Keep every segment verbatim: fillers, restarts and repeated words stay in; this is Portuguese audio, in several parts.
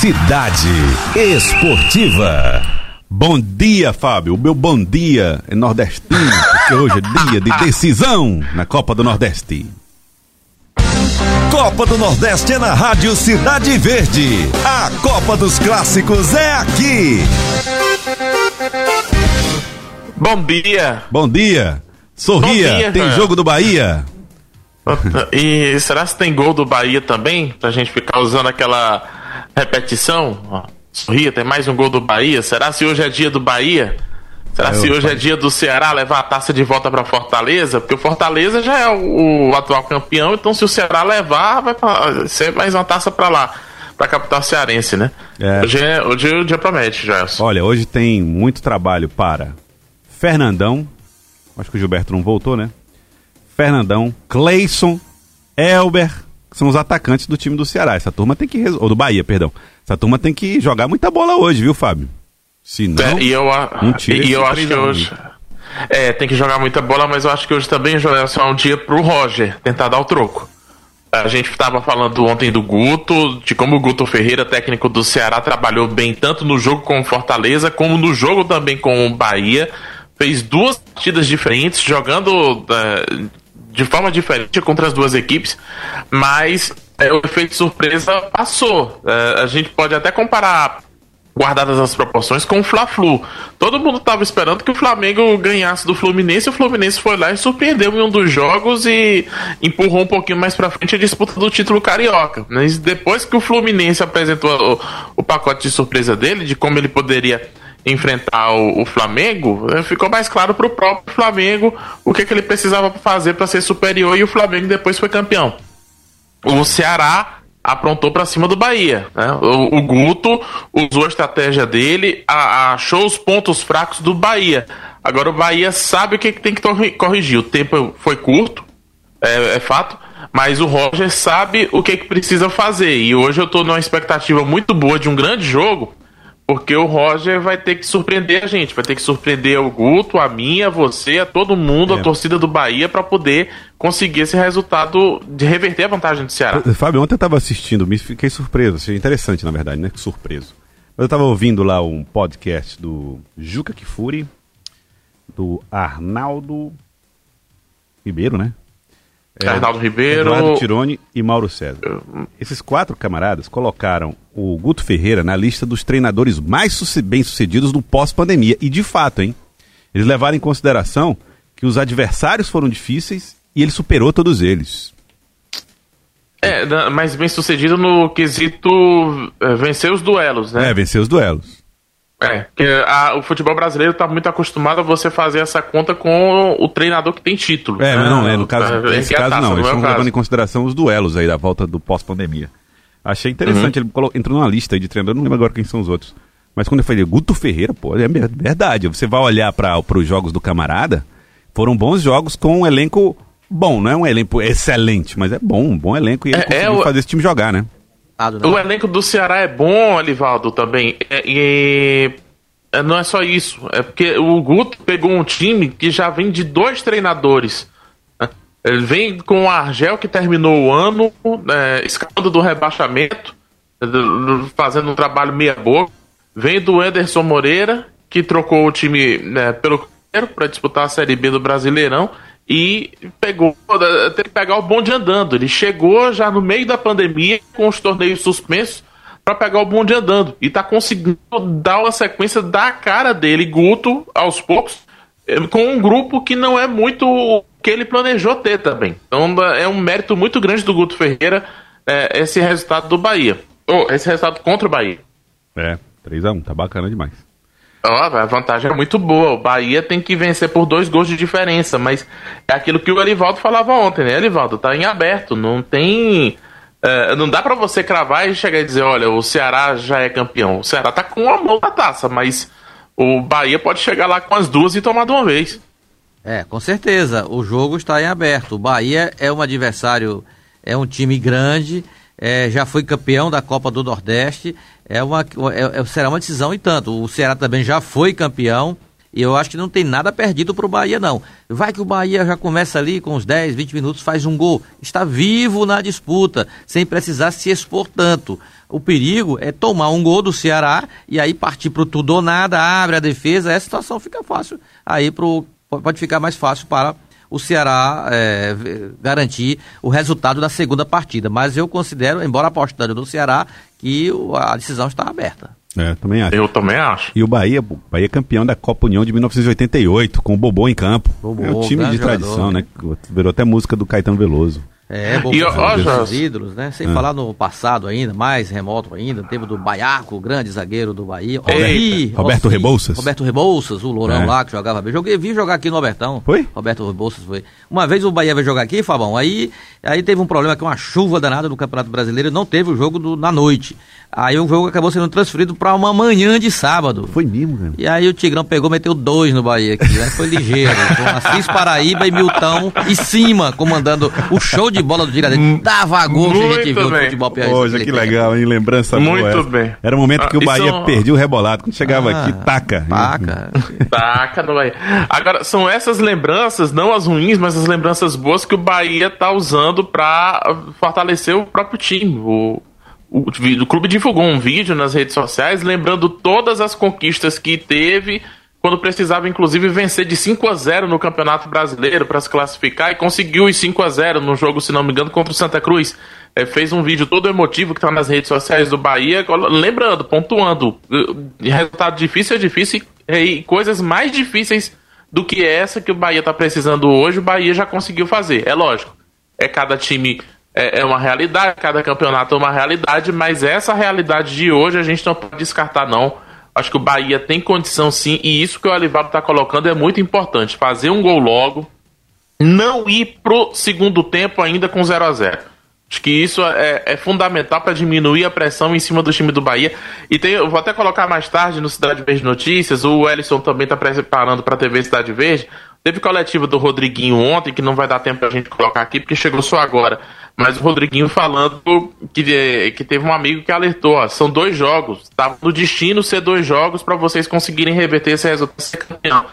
Cidade Esportiva. Bom dia, Fábio. O meu bom dia é nordestino, porque hoje é dia de decisão na Copa do Nordeste. Copa do Nordeste é na Rádio Cidade Verde. A Copa dos Clássicos é aqui. Bom dia. Bom dia. Sorria. Bom dia, tem cara. Jogo do Bahia. E será se tem gol do Bahia também? Pra gente ficar usando aquela repetição. Sorria, tem mais um gol do Bahia. Será se hoje é dia do Bahia? Será se hoje é dia do Ceará levar a taça de volta para Fortaleza? Porque o Fortaleza já é o, o atual campeão, então se o Ceará levar, vai ser mais uma taça para lá, para a capital cearense, né? É. Hoje, é, hoje o dia promete, Joelson. Olha, hoje tem muito trabalho para Fernandão, acho que o Gilberto não voltou, né? Fernandão, Cleison, Elber, que são os atacantes do time do Ceará. Essa turma tem que resolver, ou do Bahia, perdão. Essa turma tem que jogar muita bola hoje, viu, Fábio? Se não, é, e eu, um e eu acho que hoje é, tem que jogar muita bola, mas eu acho que hoje também, Joelson, é um dia pro Roger tentar dar o troco. A gente estava falando ontem do Guto, de como o Guto Ferreira, técnico do Ceará, trabalhou bem tanto no jogo com o Fortaleza, como no jogo também com o Bahia. Fez duas partidas diferentes, jogando é, de forma diferente contra as duas equipes, mas é, o efeito surpresa passou. É, a gente pode até comparar, guardadas as proporções, com o Fla-Flu. Todo mundo estava esperando que o Flamengo ganhasse do Fluminense, o Fluminense foi lá e surpreendeu em um dos jogos e empurrou um pouquinho mais para frente a disputa do título carioca. Mas depois que o Fluminense apresentou o, o pacote de surpresa dele, de como ele poderia enfrentar o, o Flamengo, ficou mais claro para o próprio Flamengo o que, que ele precisava fazer para ser superior, e o Flamengo depois foi campeão. O Ceará aprontou para cima do Bahia, né? o, o Guto usou a estratégia dele, a, a achou os pontos fracos do Bahia. Agora o Bahia sabe o que, que tem que corrigir. O tempo foi curto, é, é fato, mas o Roger sabe o que, que precisa fazer, e hoje eu estou numa expectativa muito boa de um grande jogo, porque o Roger vai ter que surpreender a gente, vai ter que surpreender o Guto, a mim, a você, a todo mundo, é. a torcida do Bahia, para poder conseguir esse resultado de reverter a vantagem do Ceará. Fábio, ontem eu estava assistindo, me fiquei surpreso, achei interessante, na verdade, né? Surpreso. Mas eu estava ouvindo lá um podcast do Juca Kfouri, do Arnaldo Ribeiro, né? É, Arnaldo Ribeiro, Eduardo Tironi e Mauro César. Esses quatro camaradas colocaram o Guto Ferreira na lista dos treinadores mais bem-sucedidos do pós-pandemia. E de fato, hein? Eles levaram em consideração que os adversários foram difíceis e ele superou todos eles. É, mas bem-sucedido no quesito vencer os duelos, né? É, vencer os duelos. É, porque a, o futebol brasileiro está muito acostumado a você fazer essa conta com o treinador que tem título. É, né? Não, é, no caso, é, nesse caso taça, não, eles estão levando em consideração os duelos aí da volta do pós-pandemia. Achei interessante, uhum. Ele colocou, entrou numa lista aí de treinador, não lembro agora quem são os outros, mas quando eu falei Guto Ferreira, pô, é verdade, você vai olhar para os jogos do camarada, foram bons jogos com um elenco bom, não é um elenco excelente, mas é bom, um bom elenco, e ele é, conseguiu é o... fazer esse time jogar, né? O elenco do Ceará é bom, Elivaldo, também. E é, é, não é só isso. É porque o Guto pegou um time que já vem de dois treinadores. Ele vem com o Argel, que terminou o ano, é, escapando do rebaixamento, fazendo um trabalho meia boca. Vem do Anderson Moreira, que trocou o time, né, pelo Cruzeiro para disputar a Série B do Brasileirão. E pegou, teve que pegar o bonde andando. Ele chegou já no meio da pandemia, com os torneios suspensos, para pegar o bonde andando. E tá conseguindo dar uma sequência da cara dele, Guto, aos poucos, com um grupo que não é muito o que ele planejou ter também. Então é um mérito muito grande do Guto Ferreira, é, esse resultado do Bahia. Ou esse resultado contra o Bahia. É, três a um, tá bacana demais. Oh, a vantagem é muito boa, o Bahia tem que vencer por dois gols de diferença, mas é aquilo que o Elivaldo falava ontem, né? Elivaldo, tá em aberto, não tem... Uh, não dá pra você cravar e chegar e dizer, olha, o Ceará já é campeão. O Ceará tá com uma mão na taça, mas o Bahia pode chegar lá com as duas e tomar de uma vez. É, com certeza, o jogo está em aberto. O Bahia é um adversário, é um time grande, é, já foi campeão da Copa do Nordeste, é uma, é, será uma decisão e tanto. O Ceará também já foi campeão, E eu acho que não tem nada perdido pro Bahia, não. Vai que o Bahia já começa ali com uns dez, vinte minutos, faz um gol. Está vivo na disputa, sem precisar se expor tanto. O perigo é tomar um gol do Ceará e aí partir pro tudo ou nada, abre a defesa, essa situação fica fácil. Aí pro, pode ficar mais fácil para o Ceará é, garantir o resultado da segunda partida. Mas eu considero, embora apostando no Ceará, que a decisão está aberta. É, também acho. Eu também acho. E o Bahia, Bahia campeão da Copa União de mil novecentos e oitenta e oito, com o Bobô em campo. Bobô, é um time de tradição, jogador, né? né? Virou até música do Caetano Veloso. É, Bobô, os ídolos, né? Sem é. falar no passado ainda, mais remoto ainda, teve do Baiaco, o grande zagueiro do Bahia. Olí, Roberto Olí, Rebouças. Roberto Rebouças, o lourão é. lá que jogava bem. Joguei, vi jogar aqui no Albertão. Foi? Roberto Rebouças foi. Uma vez o Bahia veio jogar aqui, Fabão, aí, aí teve um problema com uma chuva danada no Campeonato Brasileiro e não teve o jogo do, na noite. Aí o jogo acabou sendo transferido pra uma manhã de sábado. Foi mesmo, cara. E aí o Tigrão pegou, meteu dois no Bahia aqui, né? Foi ligeiro. Com Assis Paraíba e Milton e Cima, comandando o show de bola do Tiradentes. Dava gol que a gente viu no futebol piauiense. Hoje, que legal, hein? Lembrança muito boa. Muito bem. Era o momento que o ah, Bahia são... perdia o rebolado. Quando chegava ah, aqui, taca. Taca. Taca do Bahia. Agora, são essas lembranças, não as ruins, mas as lembranças boas que o Bahia tá usando pra fortalecer o próprio time, o... O, o clube divulgou um vídeo nas redes sociais lembrando todas as conquistas que teve quando precisava inclusive vencer de cinco a zero no Campeonato Brasileiro para se classificar, e conseguiu os cinco a zero no jogo, se não me engano, contra o Santa Cruz. É, fez um vídeo todo emotivo que está nas redes sociais do Bahia, lembrando, pontuando, resultado difícil é difícil e coisas mais difíceis do que essa que o Bahia está precisando hoje, o Bahia já conseguiu fazer. É lógico, é cada time... É uma realidade, cada campeonato é uma realidade, mas essa realidade de hoje a gente não pode descartar, não. Acho que o Bahia tem condição sim, e isso que o Elivaldo está colocando é muito importante. Fazer um gol logo, não ir pro segundo tempo ainda com zero a zero. Acho que isso é, é fundamental para diminuir a pressão em cima do time do Bahia. E tem, eu vou até colocar mais tarde no Cidade Verde Notícias, o Ellison também está preparando para a T V Cidade Verde. Teve coletiva do Rodriguinho ontem, que não vai dar tempo pra gente colocar aqui, porque chegou só agora. Mas o Rodriguinho falando que, que teve um amigo que alertou, ó, são dois jogos, tá no destino ser dois jogos para vocês conseguirem reverter esse resultado, ser campeão.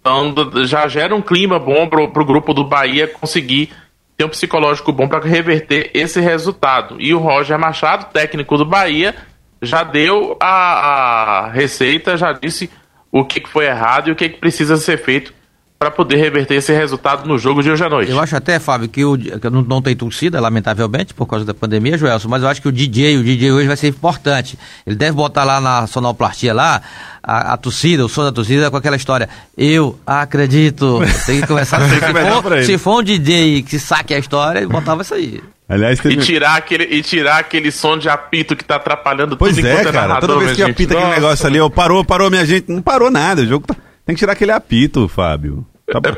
Então já gera um clima bom pro, pro grupo do Bahia conseguir ter um psicológico bom para reverter esse resultado. E o Roger Machado, técnico do Bahia, já deu a, a receita, já disse o que, que foi errado e o que, que precisa ser feito para poder reverter esse resultado no jogo de hoje à noite. Eu acho até, Fábio, que, o, que não, não tem torcida, lamentavelmente, por causa da pandemia, Joelson, mas eu acho que o D J, o D J hoje vai ser importante. Ele deve botar lá na sonoplastia lá, a, a torcida, o som da torcida com aquela história, eu acredito. Tem que começar a se, for, se for um D J que saque a história, ele botava isso aí. Aliás, teve... e, tirar aquele, e tirar aquele som de apito que tá atrapalhando pois tudo é, enquanto é narrador. Toda vez que apita gente... aquele negócio ali, eu, parou, parou, minha gente, não parou nada, o jogo tá... Tem que tirar aquele apito, Fábio. Tá bom.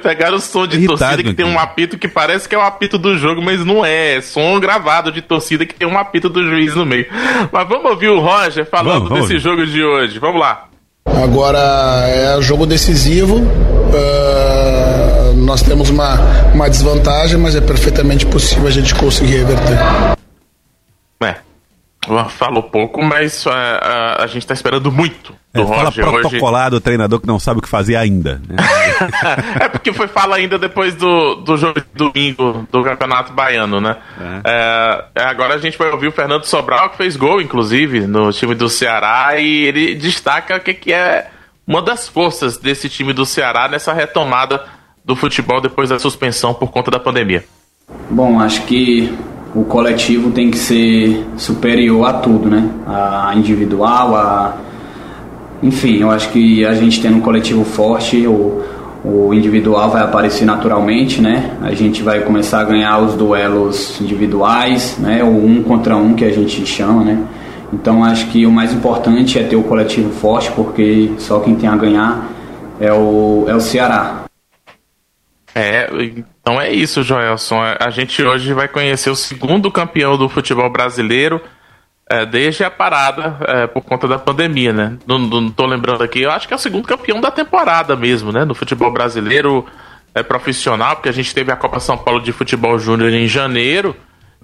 Pegaram o som de irritado, torcida que tem um apito que parece que é o apito do jogo, mas não é. É som gravado de torcida que tem um apito do juiz no meio. Mas vamos ouvir o Roger falando vamos, vamos. desse jogo de hoje. Vamos lá. Agora é jogo decisivo. Uh, nós temos uma, uma desvantagem, mas é perfeitamente possível a gente conseguir reverter. É. Falou pouco, mas uh, uh, a gente tá esperando muito do é, Roger. Fala protocolado, hoje... o treinador que não sabe o que fazer ainda, né? É porque foi fala ainda depois do, do jogo de domingo do Campeonato Baiano, né? É. É, agora a gente vai ouvir o Fernando Sobral, que fez gol, inclusive, no time do Ceará, e ele destaca o que, que é uma das forças desse time do Ceará nessa retomada do futebol depois da suspensão por conta da pandemia. Bom, acho que o coletivo tem que ser superior a tudo, né? A individual, a... enfim, eu acho que a gente tendo um coletivo forte, o, o individual vai aparecer naturalmente, né? A gente vai começar a ganhar os duelos individuais, né? O um contra um que a gente chama, né? Então acho que o mais importante é ter o coletivo forte, porque só quem tem a ganhar é o, é o Ceará. É, então é isso, Joelson. A gente hoje vai conhecer o segundo campeão do futebol brasileiro é, desde a parada é, por conta da pandemia, né? Não, não tô lembrando aqui, eu acho que é o segundo campeão da temporada mesmo, né? No futebol brasileiro é, profissional, porque a gente teve a Copa São Paulo de Futebol Júnior em janeiro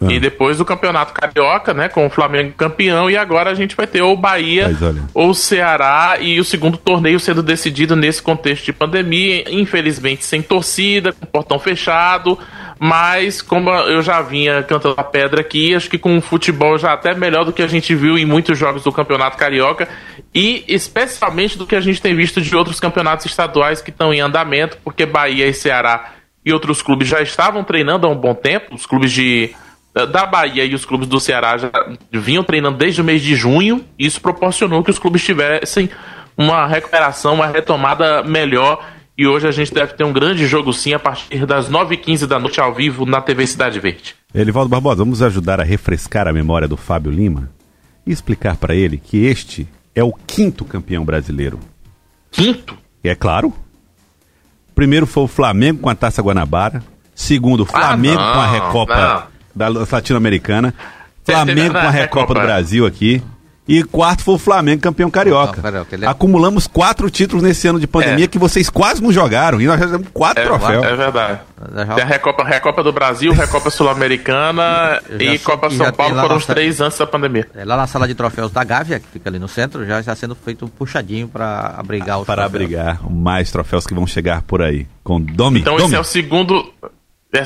Ah. E depois o Campeonato Carioca, né, com o Flamengo campeão, e agora a gente vai ter ou Bahia ou Ceará, e o segundo torneio sendo decidido nesse contexto de pandemia, infelizmente sem torcida, com o portão fechado, mas como eu já vinha cantando a pedra aqui, acho que com o futebol já até melhor do que a gente viu em muitos jogos do Campeonato Carioca, e especialmente do que a gente tem visto de outros campeonatos estaduais que estão em andamento, porque Bahia e Ceará e outros clubes já estavam treinando há um bom tempo, os clubes de... da Bahia e os clubes do Ceará já vinham treinando desde o mês de junho, e isso proporcionou que os clubes tivessem uma recuperação, uma retomada melhor, e hoje a gente deve ter um grande jogo sim a partir das nove e quinze da noite ao vivo na T V Cidade Verde. Elivaldo Barbosa, vamos ajudar a refrescar a memória do Fábio Lima e explicar para ele que este é o quinto campeão brasileiro. Quinto? É claro. Primeiro foi o Flamengo com a Taça Guanabara, segundo o Flamengo ah, não, com a Recopa... Não. da Latino-Americana, Flamengo com a Recopa do Brasil aqui, e quarto foi o Flamengo campeão carioca. Acumulamos quatro títulos nesse ano de pandemia é. que vocês quase não jogaram, e nós já temos quatro é, troféus. É verdade. Tem a Recopa, Recopa do Brasil, Recopa Sul-Americana e Copa São Paulo, foram os três antes da pandemia. É, lá na sala de troféus da Gávea, que fica ali no centro, já está sendo feito um puxadinho para abrigar ah, os para troféus. Para abrigar mais troféus que vão chegar por aí. Com Domi. Então Domi. Esse é o segundo...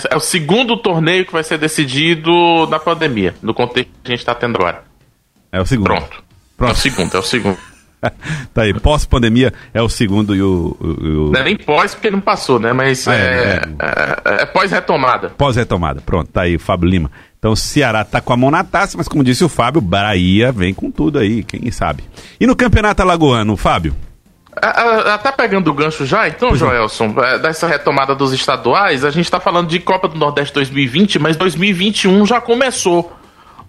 É o segundo torneio que vai ser decidido na pandemia, no contexto que a gente está tendo agora. É o segundo. Pronto. Pronto. É o segundo, é o segundo. Tá aí, pós-pandemia é o segundo e o... o, o... Não é nem pós, porque não passou, né? Mas ah, é, é, é, é, é pós-retomada. Pós-retomada, pronto. Tá aí, Fábio Lima. Então o Ceará tá com a mão na taça, mas como disse o Fábio, Bahia vem com tudo aí, quem sabe. E no Campeonato Alagoano, Fábio? Tá pegando o gancho já, então, Joelson, dessa retomada dos estaduais, a gente tá falando de Copa do Nordeste dois mil e vinte, mas dois mil e vinte e um já começou.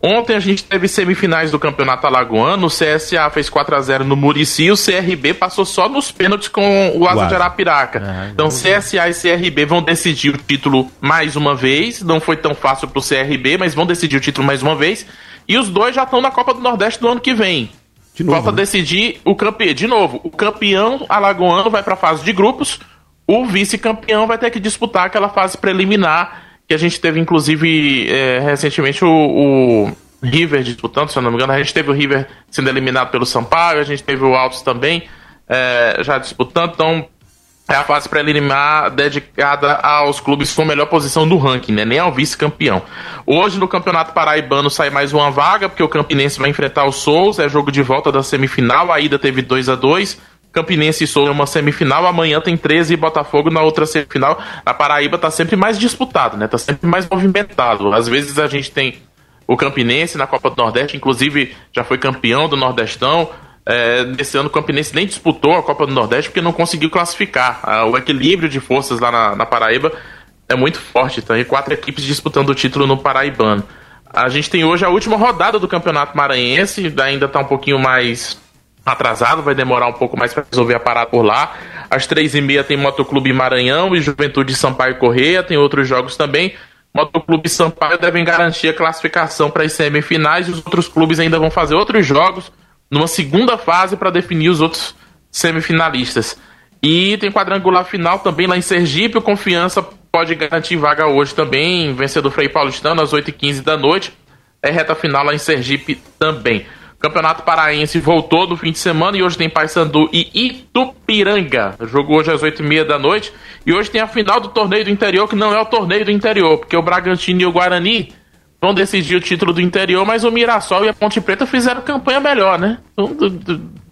Ontem a gente teve semifinais do Campeonato Alagoano, o C S A fez quatro a zero no Murici, e o C R B passou só nos pênaltis com o Asa de Arapiraca. Então C S A e C R B vão decidir o título mais uma vez, não foi tão fácil pro C R B, mas vão decidir o título mais uma vez, e os dois já estão na Copa do Nordeste do ano que vem. De novo, Falta né? decidir o campeão. De novo, o campeão alagoano vai para a fase de grupos, o vice-campeão vai ter que disputar aquela fase preliminar que a gente teve, inclusive, é, recentemente o, o River disputando, se eu não me engano. A gente teve o River sendo eliminado pelo Sampaio, a gente teve o Altos também é, já disputando. Então, é a fase preliminar dedicada aos clubes com melhor posição do ranking, né? Nem ao vice-campeão. Hoje no Campeonato Paraibano sai mais uma vaga, porque o Campinense vai enfrentar o Sousa, é jogo de volta da semifinal, a ida teve dois a dois, Campinense e Sousa é uma semifinal, amanhã tem treze e Botafogo na outra semifinal. A Paraíba tá sempre mais disputado, né? Tá sempre mais movimentado. Às vezes a gente tem o Campinense na Copa do Nordeste, inclusive já foi campeão do Nordestão. É, nesse ano o Campinense nem disputou a Copa do Nordeste porque não conseguiu classificar. Ah, o equilíbrio de forças lá na, na Paraíba é muito forte, tá? E quatro equipes disputando o título no Paraibano. A gente tem hoje a última rodada do Campeonato Maranhense, ainda está um pouquinho mais atrasado, vai demorar um pouco mais para resolver a parada por lá. Às três e meia tem Motoclube Maranhão e Juventude Sampaio Correia, tem outros jogos também. Motoclube e Sampaio devem garantir a classificação para as semifinais, e os outros clubes ainda vão fazer outros jogos numa segunda fase para definir os outros semifinalistas. E tem quadrangular final também lá em Sergipe, o Confiança pode garantir vaga hoje também, vencedor Frei Paulistano às oito e quinze da noite, é reta final lá em Sergipe também. O Campeonato Paraense voltou no fim de semana e hoje tem Paysandu e Itupiranga, jogo hoje às oito e meia da noite, e hoje tem a final do Torneio do Interior, que não é o Torneio do Interior, porque o Bragantino e o Guarani vão decidir o título do interior, mas o Mirassol e a Ponte Preta fizeram campanha melhor, né? O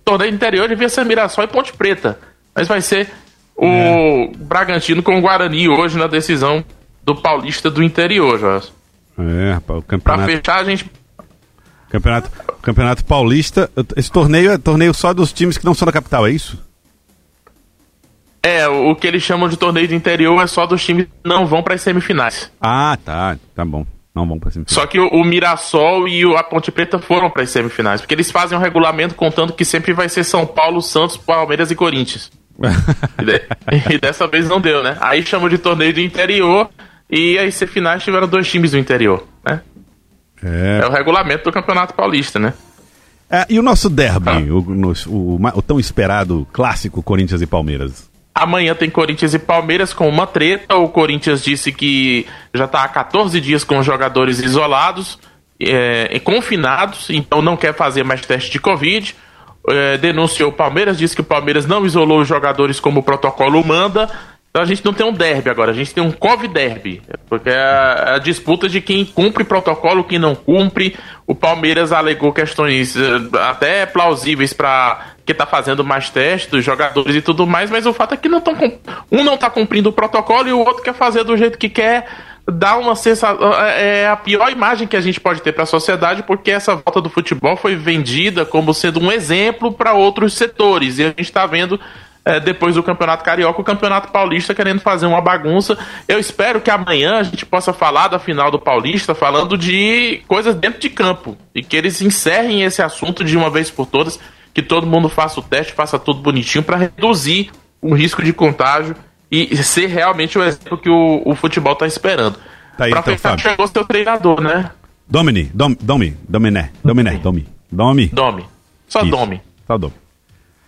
torneio do interior devia ser Mirassol e Ponte Preta, mas vai ser o é. Bragantino com o Guarani hoje na decisão do Paulista do Interior, Jorge. É, rapaz, o campeonato... Pra fechar, a gente... Campeonato, campeonato Paulista, esse torneio é torneio só dos times que não são da capital, é isso? É, o que eles chamam de torneio do interior é só dos times que não vão para as semifinais. Ah, tá, tá bom. Não vão pra semifinais. Só que o, o Mirassol e o, a Ponte Preta foram para as semifinais, porque eles fazem um regulamento contando que sempre vai ser São Paulo, Santos, Palmeiras e Corinthians. e, de, e dessa vez não deu, né? Aí chamam de torneio do interior, e aí se finais tiveram dois times do interior, né? É, é o regulamento do Campeonato Paulista, né? É, e o nosso derby, ah. o, o, o, o tão esperado clássico Corinthians e Palmeiras? Amanhã tem Corinthians e Palmeiras com uma treta. O Corinthians disse que já está há quatorze dias com os jogadores isolados, é, confinados, então não quer fazer mais teste de Covid. É, denunciou o Palmeiras, disse que o Palmeiras não isolou os jogadores como o protocolo manda. Então a gente não tem um derby agora, a gente tem um Covid derby, porque a, a disputa de quem cumpre protocolo, quem não cumpre. O Palmeiras alegou questões até plausíveis para que está fazendo mais testes dos jogadores e tudo mais, mas o fato é que não estão, um não está cumprindo o protocolo e o outro quer fazer do jeito que quer. Dá uma sensação, é a pior imagem que a gente pode ter para a sociedade, porque essa volta do futebol foi vendida como sendo um exemplo para outros setores, e a gente está vendo, é, depois do Campeonato Carioca, o Campeonato Paulista querendo fazer uma bagunça. Eu espero que amanhã a gente possa falar da final do Paulista, falando de coisas dentro de campo, e que eles encerrem esse assunto de uma vez por todas, que todo mundo faça o teste, faça tudo bonitinho, para reduzir o risco de contágio e ser realmente o exemplo que o, o futebol está esperando. Tá aí, pra então, fechar, chegou seu treinador, né? Domini, Dom, Domi, Dominé, Dominé, Domi, Domi. Domi, só Isso. Domi. Só Domi.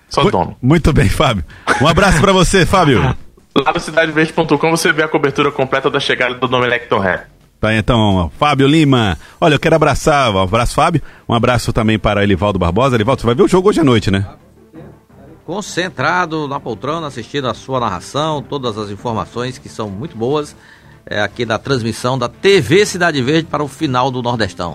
Só Domi. Muito bem, Fábio. Um abraço pra você, Fábio. Lá no cidade verde ponto com você vê a cobertura completa da chegada do Domi Lector. Tá, então, Fábio Lima. Olha, eu quero abraçar, um abraço, Fábio. Um abraço também para Elivaldo Barbosa. Elivaldo, você vai ver o jogo hoje à noite, né? Concentrado na poltrona, assistindo a sua narração, todas as informações que são muito boas, é, aqui da transmissão da T V Cidade Verde para o final do Nordestão.